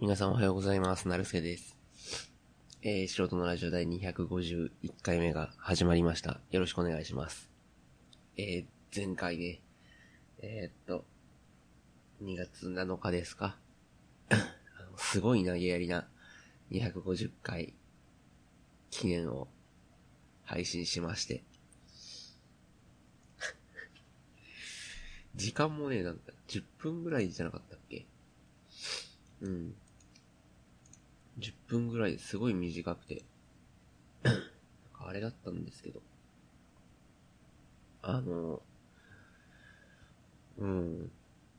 皆さんおはようございます。なるすけです。素人のラジオ第251回目が始まりました。よろしくお願いします。前回ね、2月7日ですかすごい投げやりな250回記念を配信しまして時間もね、なんか10分ぐらいじゃなかったっけ。10分ぐらいですごい短くてなんかあれだったんですけど、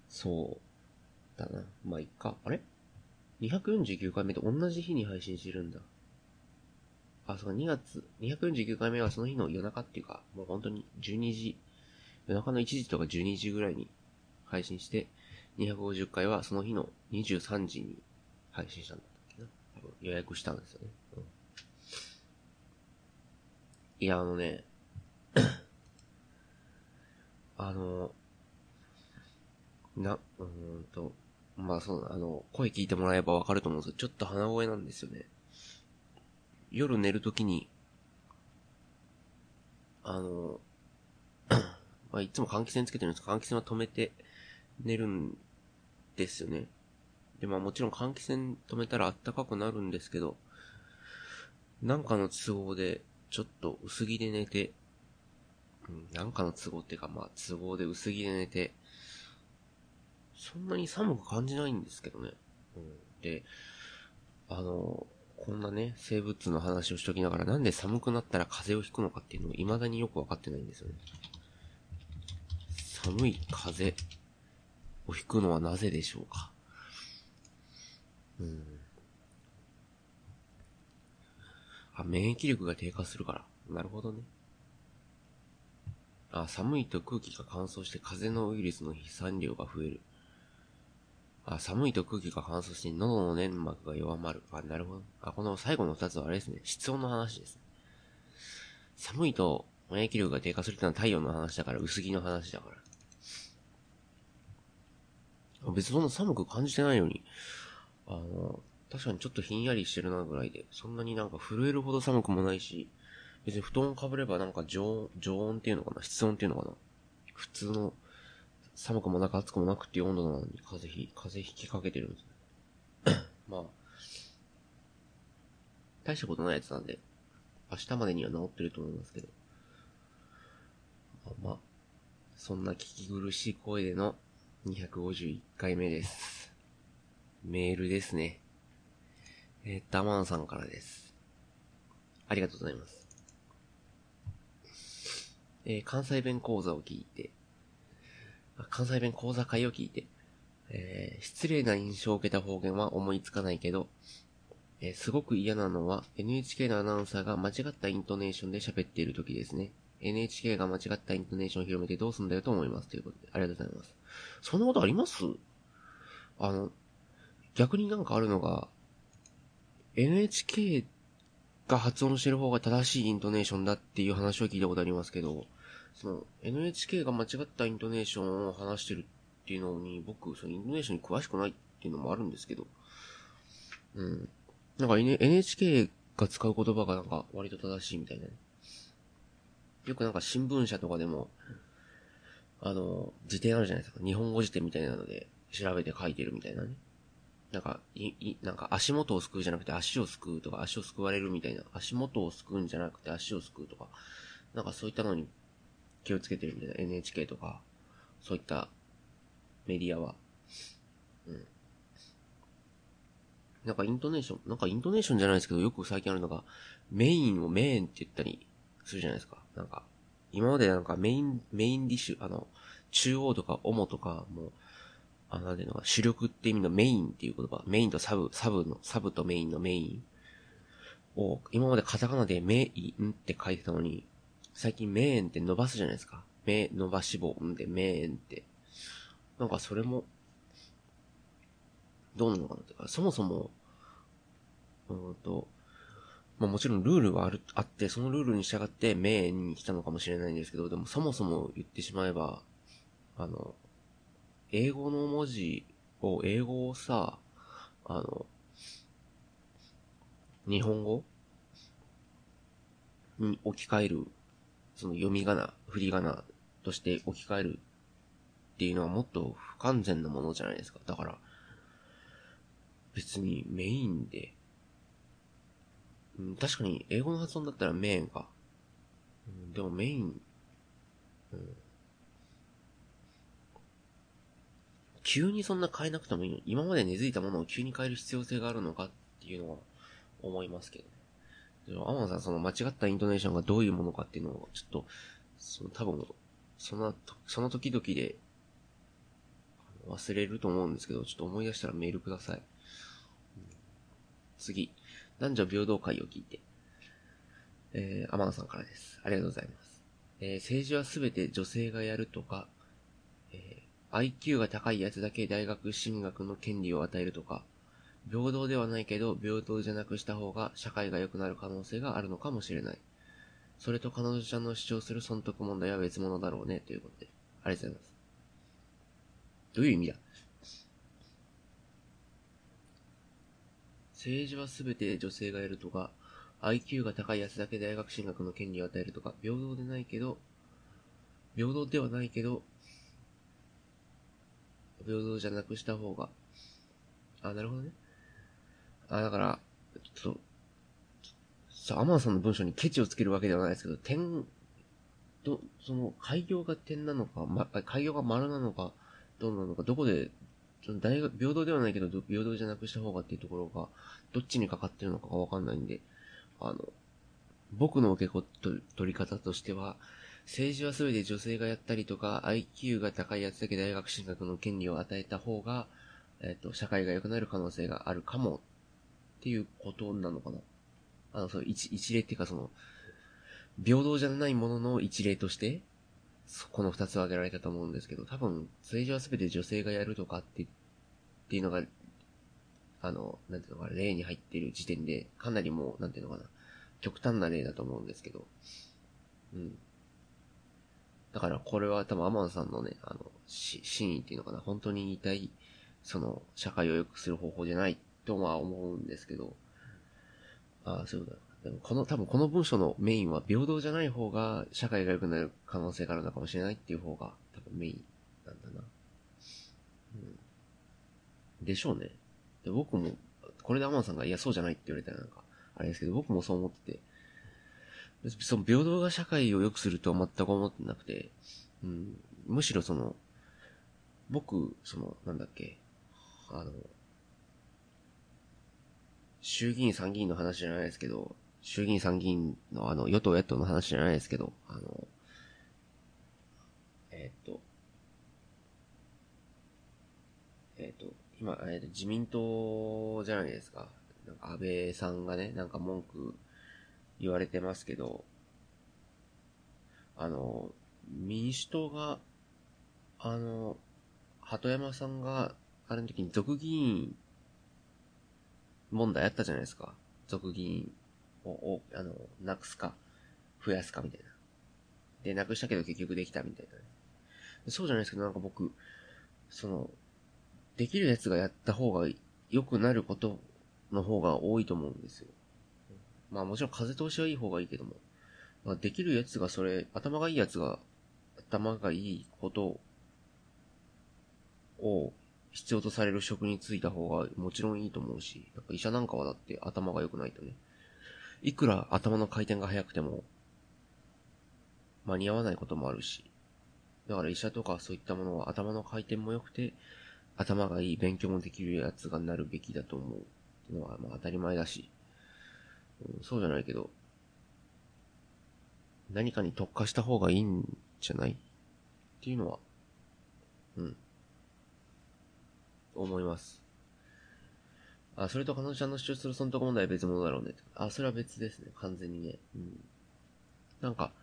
そうだな、まあいっか。あれ249回目と同じ日に配信してるんだ。あ、そう、2月249回目はその日の夜中っていうか、もう本当に12時、夜中の1時とか12時ぐらいに配信して、250回はその日の23時に配信したんだったっけな。多分予約したんですよね。いや、声聞いてもらえばわかると思うんですけど、ちょっと鼻声なんですよね。夜寝るときに、いつも換気扇つけてるんですけど、換気扇は止めて寝るんですよね。で、まあもちろん換気扇止めたらあったかくなるんですけど、なんかの都合で、ちょっと薄着で寝て、なんかの都合っていうか、まあ都合で薄着で寝て、そんなに寒く感じないんですけどね。で、こんなね、生物の話をしときながら、なんで寒くなったら風邪をひくのかっていうのを未だによくわかってないんですよね。寒い風邪をひくのはなぜでしょうか。免疫力が低下するから。なるほどね。あ、寒いと空気が乾燥して風邪のウイルスの飛散量が増える。あ、寒いと空気が乾燥して喉の粘膜が弱まる。あ、なるほど。あ、この最後の2つはあれですね。室温の話ですね。寒いと免疫力が低下するってのは体温の話だから、薄着の話だから。別にそんな寒く感じてないのに、確かにちょっとひんやりしてるなぐらいで、そんなになんか震えるほど寒くもないし、別に布団をかぶればなんか常温っていうのかな、室温っていうのかな、普通の寒くもなく暑くもなくっていう温度なのに風邪ひきかけてるんですねまあ大したことないやつなんで明日までには治ってると思いますけど、まあそんな聞き苦しい声での251回目です。メールですね。ダマンさんからです。ありがとうございます。関西弁講座を聞いて、関西弁講座会を聞いて、失礼な印象を受けた方言は思いつかないけど、すごく嫌なのは NHK のアナウンサーが間違ったイントネーションで喋っている時ですね。NHK が間違ったイントネーションを広めてどうすんだよと思います。ということで、ありがとうございます。そんなことあります？逆になんかあるのが、NHK が発音してる方が正しいイントネーションだっていう話を聞いたことありますけど、その NHK が間違ったイントネーションを話してるっていうのに、僕、そのイントネーションに詳しくないっていうのもあるんですけど、なんか NHK が使う言葉がなんか割と正しいみたいなね。よくなんか新聞社とかでも、辞典あるじゃないですか。日本語辞典みたいなので調べて書いてるみたいなね。なんか足元をすくうじゃなくて足をすくうとか、足をすくわれるみたいな。足元をすくうんじゃなくて足をすくうとか、なんかそういったのに気をつけてるみたいな。NHK とか、そういったメディアは。なんかイントネーションじゃないですけど、よく最近あるのが、メインをメーンって言ったりするじゃないですか。なんか、今までなんかメインディッシュ、中央とか、主とか、もう、なんていうのか、主力って意味のメインっていう言葉、メインとサブとメインのメインを、今までカタカナでメインって書いてたのに、最近メインって伸ばすじゃないですか。伸ばし棒でメインって。なんかそれも、どうなのかなってか、そもそも、まあもちろんルールはあって、そのルールに従ってメインに来たのかもしれないんですけど、でもそもそも言ってしまえば、英語の文字を、英語をさ、日本語に置き換える、その読み仮名、振り仮名として置き換えるっていうのはもっと不完全なものじゃないですか。だから、別にメインで、確かに英語の発音だったらメインか。でもメイン、急にそんな変えなくてもいいの。今まで根付いたものを急に変える必要性があるのかっていうのは思いますけどね。アマンさん、その間違ったイントネーションがどういうものかっていうのをちょっと、多分、その時々で忘れると思うんですけど、ちょっと思い出したらメールください。次。男女平等会を聞いて。アマンさんからです。ありがとうございます。政治はすべて女性がやるとか、I.Q. が高いやつだけ大学進学の権利を与えるとか、平等ではないけど平等じゃなくした方が社会が良くなる可能性があるのかもしれない。それと彼女ちゃんの主張する損得問題は別物だろうねということで、ありがとうございます。どういう意味だ。政治はすべて女性がやるとか、I.Q. が高いやつだけ大学進学の権利を与えるとか、平等ではないけど平等じゃなくした方が、なるほどね。だから、アマンさんの文章にケチをつけるわけではないですけど、開業が点なのか、開業が丸なのか、どうなのか、どこで、平等ではないけど、平等じゃなくした方がっていうところが、どっちにかかってるのかがわかんないんで、僕の受け取り方としては、政治はすべて女性がやったりとか、IQ が高いやつだけ大学進学の権利を与えた方が、社会が良くなる可能性があるかも、っていうことなのかな。一例っていうか平等じゃないものの一例として、この二つを挙げられたと思うんですけど、多分、政治はすべて女性がやるとかっていうのが、なんていうのかな、例に入っている時点で、かなりもう、なんていうのかな、極端な例だと思うんですけど、うん。だからこれは多分アマンさんのね、真意っていうのかな、本当に言いたい、社会を良くする方法じゃないとは思うんですけど、そうだ。でも多分この文章のメインは平等じゃない方が社会が良くなる可能性があるのかもしれないっていう方が多分メインなんだな。うん。でしょうね。で、僕も、これでアマンさんがいやそうじゃないって言われたらなんか、あれですけど、僕もそう思ってて、平等が社会を良くするとは全く思ってなくて、うん、むしろ僕、衆議院参議院の話じゃないですけど、衆議院参議院の与党野党の話じゃないですけど、今、自民党じゃないですか。なんか安倍さんがね、なんか文句、言われてますけど、民主党が、鳩山さんが、あれの時に族議員問題あったじゃないですか。族議員を、なくすか、増やすかみたいな。で、なくしたけど結局できたみたいな。そうじゃないですけど、なんか僕、できるやつがやった方が良くなることの方が多いと思うんですよ。まあもちろん風通しはいい方がいいけども、まあ、できるやつがそれ、頭がいいことを必要とされる職に就いた方がもちろんいいと思うし、なんか医者なんかはだって頭が良くないとね、いくら頭の回転が速くても間に合わないこともあるし、だから医者とかそういったものは頭の回転も良くて、頭がいい勉強もできるやつがなるべきだと思うっていうのはまあ当たり前だし、そうじゃないけど、何かに特化した方がいいんじゃないっていうのは、思います。それと彼女ちゃんの主張する損得問題は別物だろうね。それは別ですね、完全にね。なんか、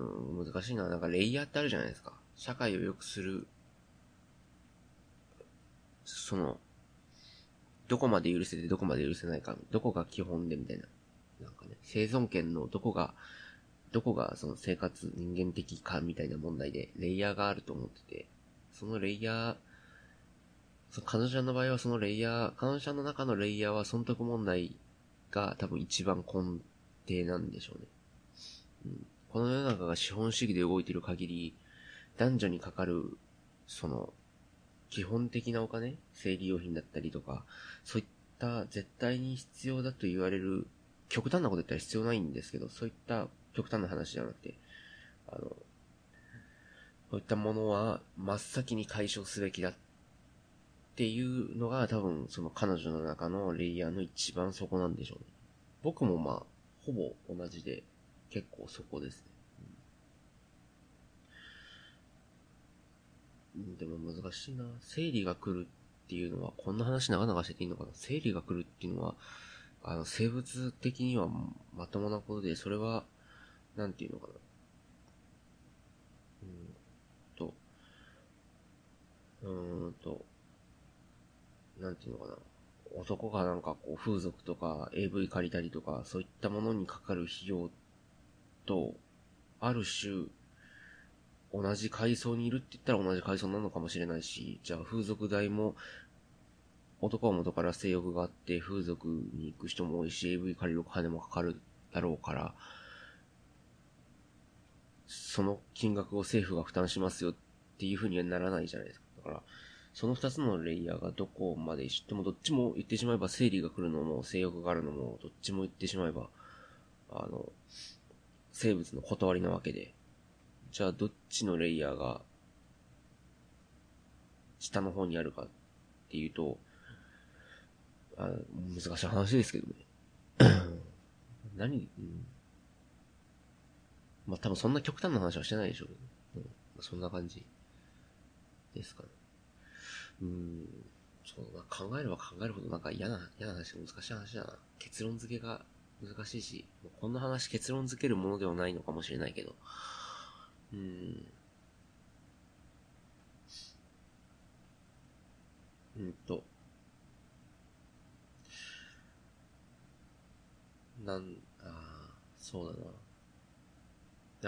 難しいな。なんかレイヤーってあるじゃないですか。社会を良くする、どこまで許せてどこまで許せないか、どこが基本でみたいな。なんかね、生存権のどこがどこがその生活人間的かみたいな問題でレイヤーがあると思ってて、そのレイヤー、その彼女の場合はそのレイヤー、彼女の中のレイヤーは損得問題が多分一番根底なんでしょうね。うん、この世の中が資本主義で動いている限り、男女にかかるその基本的なお金、生理用品だったりとか、そういった絶対に必要だと言われる、極端なこと言ったら必要ないんですけど、そういった極端な話じゃなくて、そういったものは真っ先に解消すべきだっていうのが多分その彼女の中のレイヤーの一番そこなんでしょうね。僕もまあ、ほぼ同じで結構そこですね。でも難しいな。生理が来るっていうのは、こんな話長々してていいのかな。生理が来るっていうのは、生物的にはまともなことで、それは、なんていうのかな。なんていうのかな。男がなんかこう、風俗とか AV 借りたりとか、そういったものにかかる費用と、ある種、同じ階層にいるって言ったら同じ階層なのかもしれないし、じゃあ風俗代も、男は元から性欲があって風俗に行く人も多いし、AV 借りる金もかかるだろうから、その金額を政府が負担しますよっていうふうにはならないじゃないですか。だから、その二つのレイヤーがどこまで知っても、どっちも言ってしまえば生理が来るのも性欲があるのも、どっちも言ってしまえば、生物の断りなわけで、じゃあどっちのレイヤーが下の方にあるかっていうと、難しい話ですけどね。まあ、多分そんな極端な話はしてないでしょうけど、ね、そんな感じですかね。考えれば考えるほどなんか嫌な話、難しい話だな。結論付けが難しいし、こんな話結論付けるものではないのかもしれないけど、そうだな。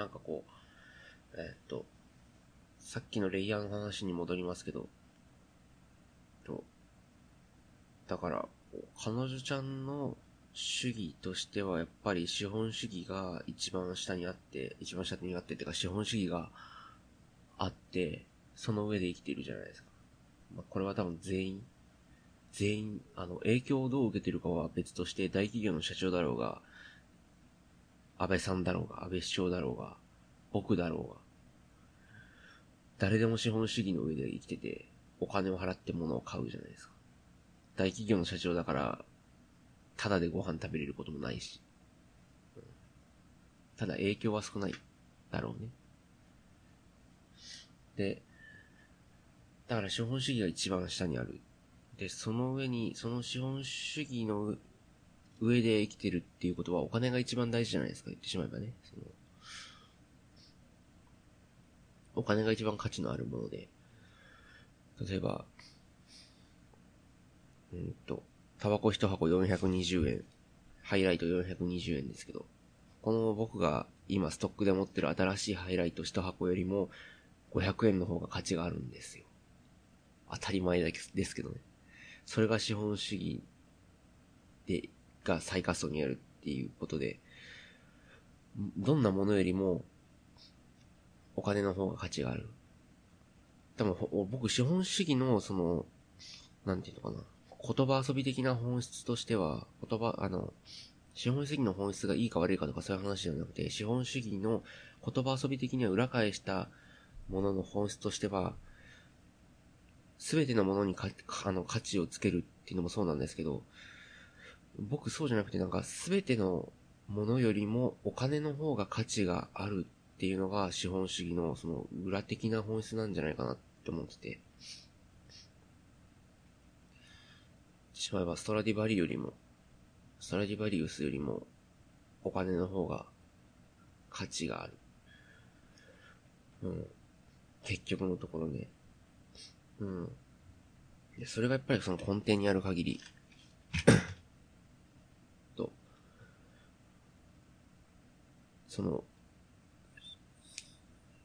なんかこう、さっきのレイヤーの話に戻りますけど、だから、彼女ちゃんの主義としてはやっぱり資本主義が一番下にあって、資本主義があって、その上で生きているじゃないですか。まあ、これは多分全員、影響をどう受けているかは別として、大企業の社長だろうが、安倍さんだろうが、安倍首相だろうが、僕だろうが、誰でも資本主義の上で生きてて、お金を払って物を買うじゃないですか。大企業の社長だから、ただでご飯食べれることもないし。ただ影響は少ないだろうね。で、だから資本主義が一番下にある。で、その上に、その資本主義の上で生きてるっていうことはお金が一番大事じゃないですか、言ってしまえばね。お金が一番価値のあるもので。例えば、タバコ一箱420円。ハイライト420円ですけど、この僕が今ストックで持ってる新しいハイライト一箱よりも500円の方が価値があるんですよ。当たり前ですけどね。それが資本主義が最下層にあるっていうことで、どんなものよりもお金の方が価値がある。多分僕資本主義のその、なんていうのかな。言葉遊び的な本質としては、資本主義の本質がいいか悪いかとかそういう話じゃなくて、資本主義の言葉遊び的には裏返したものの本質としては、すべてのものに価値をつけるっていうのもそうなんですけど、僕そうじゃなくてなんかすべてのものよりもお金の方が価値があるっていうのが資本主義のその裏的な本質なんじゃないかなって思ってて、しまえばストラディバリウスよりもお金の方が価値がある。結局のところね。それがやっぱりその根底にある限り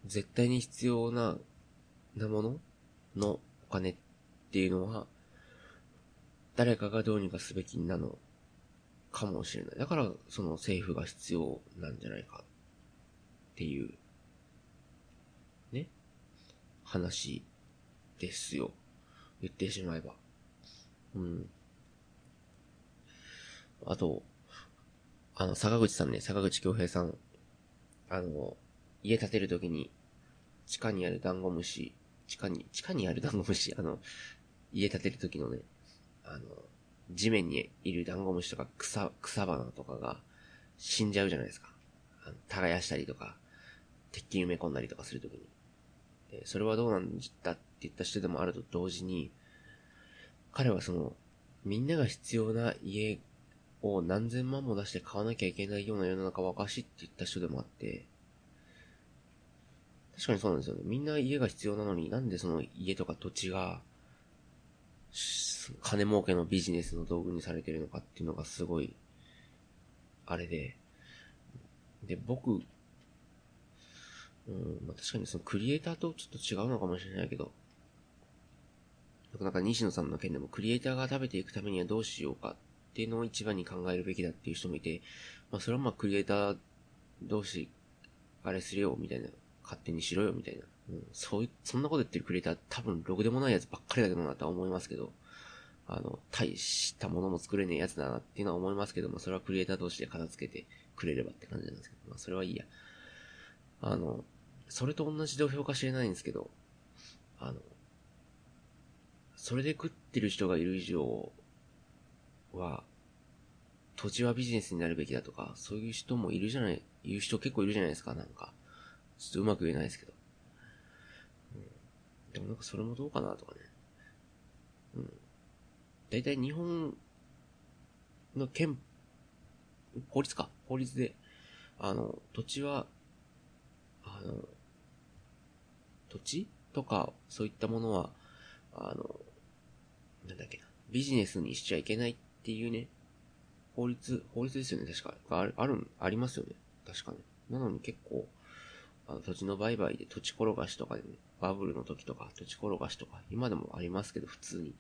絶対に必要なもののお金っていうのは、誰かがどうにかすべきなのかもしれない。だから、その政府が必要なんじゃないかっていう、ね、話ですよ。言ってしまえば。うん。あと、坂口さんね、坂口恭平さん。家建てるときに、地下にあるダンゴムシ、家建てるときのね、地面にいるダンゴムシとか草花とかが死んじゃうじゃないですか。耕したりとか、鉄筋埋め込んだりとかするときに。で、それはどうなんだって言った人でもあると同時に、彼はその、みんなが必要な家を何千万も出して買わなきゃいけないような世の中はおかしいって言った人でもあって、確かにそうなんですよね。みんな家が必要なのに、なんでその家とか土地が、金儲けのビジネスの道具にされてるのかっていうのがすごい、あれで。で、まあ、確かにそのクリエイターとちょっと違うのかもしれないけど、なんか西野さんの件でもクリエイターが食べていくためにはどうしようかっていうのを一番に考えるべきだっていう人もいて、まあそれはまあクリエイター同士、あれするよみたいな。勝手にしろよ、みたいな。うん、そんなこと言ってるクリエイター、多分、ろくでもないやつばっかりだけどなとは思いますけど、大したものも作れねえやつだなっていうのは思いますけども、それはクリエイター同士で片付けてくれればって感じなんですけど、まあ、それはいいや。それと同じ土俵か知れないんですけど、それで食ってる人がいる以上は、土地はビジネスになるべきだとか、そういう人もいう人結構いるじゃないですか、なんか。ちょっとうまく言えないですけど、でもなんかそれもどうかなとかね、だいたい日本の法律で土地とかそういったものはビジネスにしちゃいけないっていうね、法律ですよね、確かありますよね、確かね。なのに結構土地の売買で土地転がしとかでね、バブルの時とか土地転がしとか、今でもありますけど、普通に。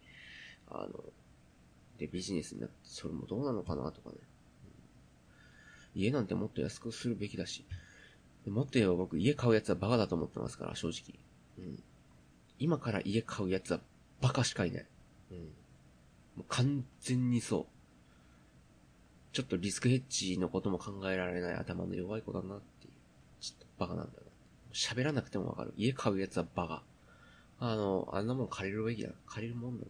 で、ビジネスになって、それもどうなのかなとかね。家なんてもっと安くするべきだし、もっと言えば僕、家買うやつはバカだと思ってますから、正直。うん。今から家買うやつはバカしかいない。うん。もう完全にそう。ちょっとリスクヘッジのことも考えられない頭の弱い子だなっていう。バカなんだよ。喋らなくてもわかる。家買うやつはバカ。あんなもん借りるべきだ。借りるもんだ。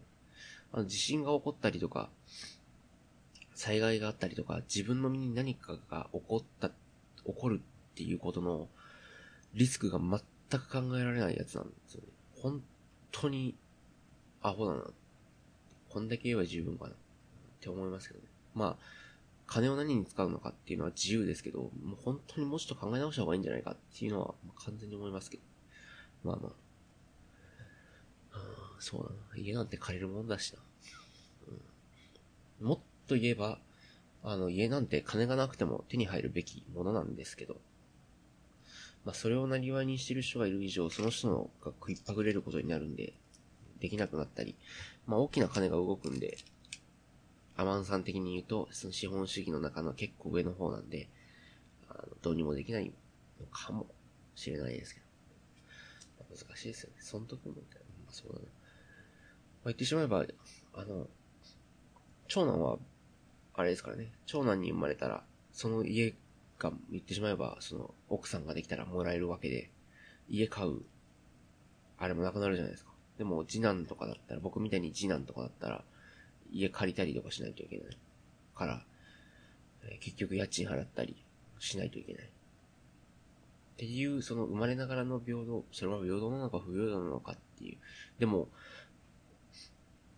地震が起こったりとか、災害があったりとか、自分の身に何かが起こるっていうことのリスクが全く考えられないやつなんですよね。本当にアホだな。こんだけ言えば十分かな。って思いますけどね。まあ、金を何に使うのかっていうのは自由ですけど、もう本当にもうちょっと考え直した方がいいんじゃないかっていうのは完全に思いますけど。まあまあ。そうだな。家なんて借りるもんだしな。もっと言えば、家なんて金がなくても手に入るべきものなんですけど。まあそれを生業にしてる人がいる以上、その人が食いっぱぐれることになるんで、できなくなったり、まあ大きな金が動くんで、アマンさん的に言うと、その資本主義の中の結構上の方なんで、どうにもできないのかもしれないですけど。難しいですよね。損得みたいな。まあ、そうだね。まあ、言ってしまえば、長男は、あれですからね。長男に生まれたら、その家が、言ってしまえば、その奥さんができたらもらえるわけで、家買う、あれもなくなるじゃないですか。でも、僕みたいに次男とかだったら、家借りたりとかしないといけないから、結局家賃払ったりしないといけない。っていう、その生まれながらの平等、それは平等なのか不平等なのかっていう。でも、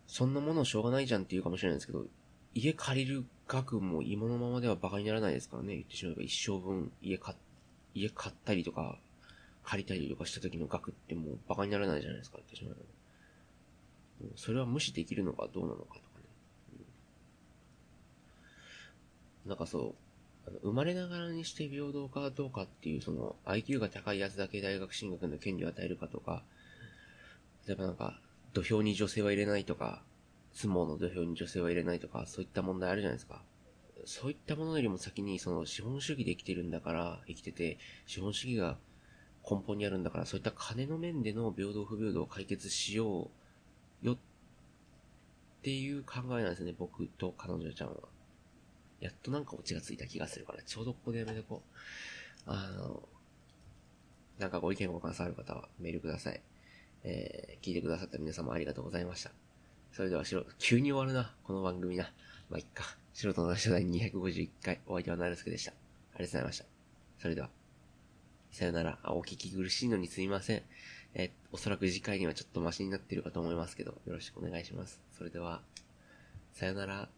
そんなものしょうがないじゃんっていうかもしれないですけど、家借りる額も今のままでは馬鹿にならないですからね。言ってしまえば一生分家買ったりとか、借りたりとかした時の額ってもう馬鹿にならないじゃないですか。言ってしまえば。それは無視できるのかどうなのかとかね。なんかそう、生まれながらにして平等かどうかっていう、その IQ が高いやつだけ大学進学の権利を与えるかとか、例えばなんか土俵に女性は入れないとか、相撲の土俵に女性は入れないとか、そういった問題あるじゃないですか。そういったものよりも先に、その資本主義で生きてるんだから、生きてて、資本主義が根本にあるんだから、そういった金の面での平等不平等を解決しようよっていう考えなんですね、僕と彼女ちゃんは。やっとなんかオチがついた気がするから、ちょうどここでやめとこう。なんかご意見ご感想ある方はメールください。聞いてくださった皆様ありがとうございました。それでは急に終わるな、この番組な。まあ、いっか。素人の話し第251回、お相手はなるすけでした。ありがとうございました。それでは、さよなら。お聞き苦しいのにすいません。おそらく次回にはちょっとマシになってるかと思いますけど、よろしくお願いします。それでは、さよなら。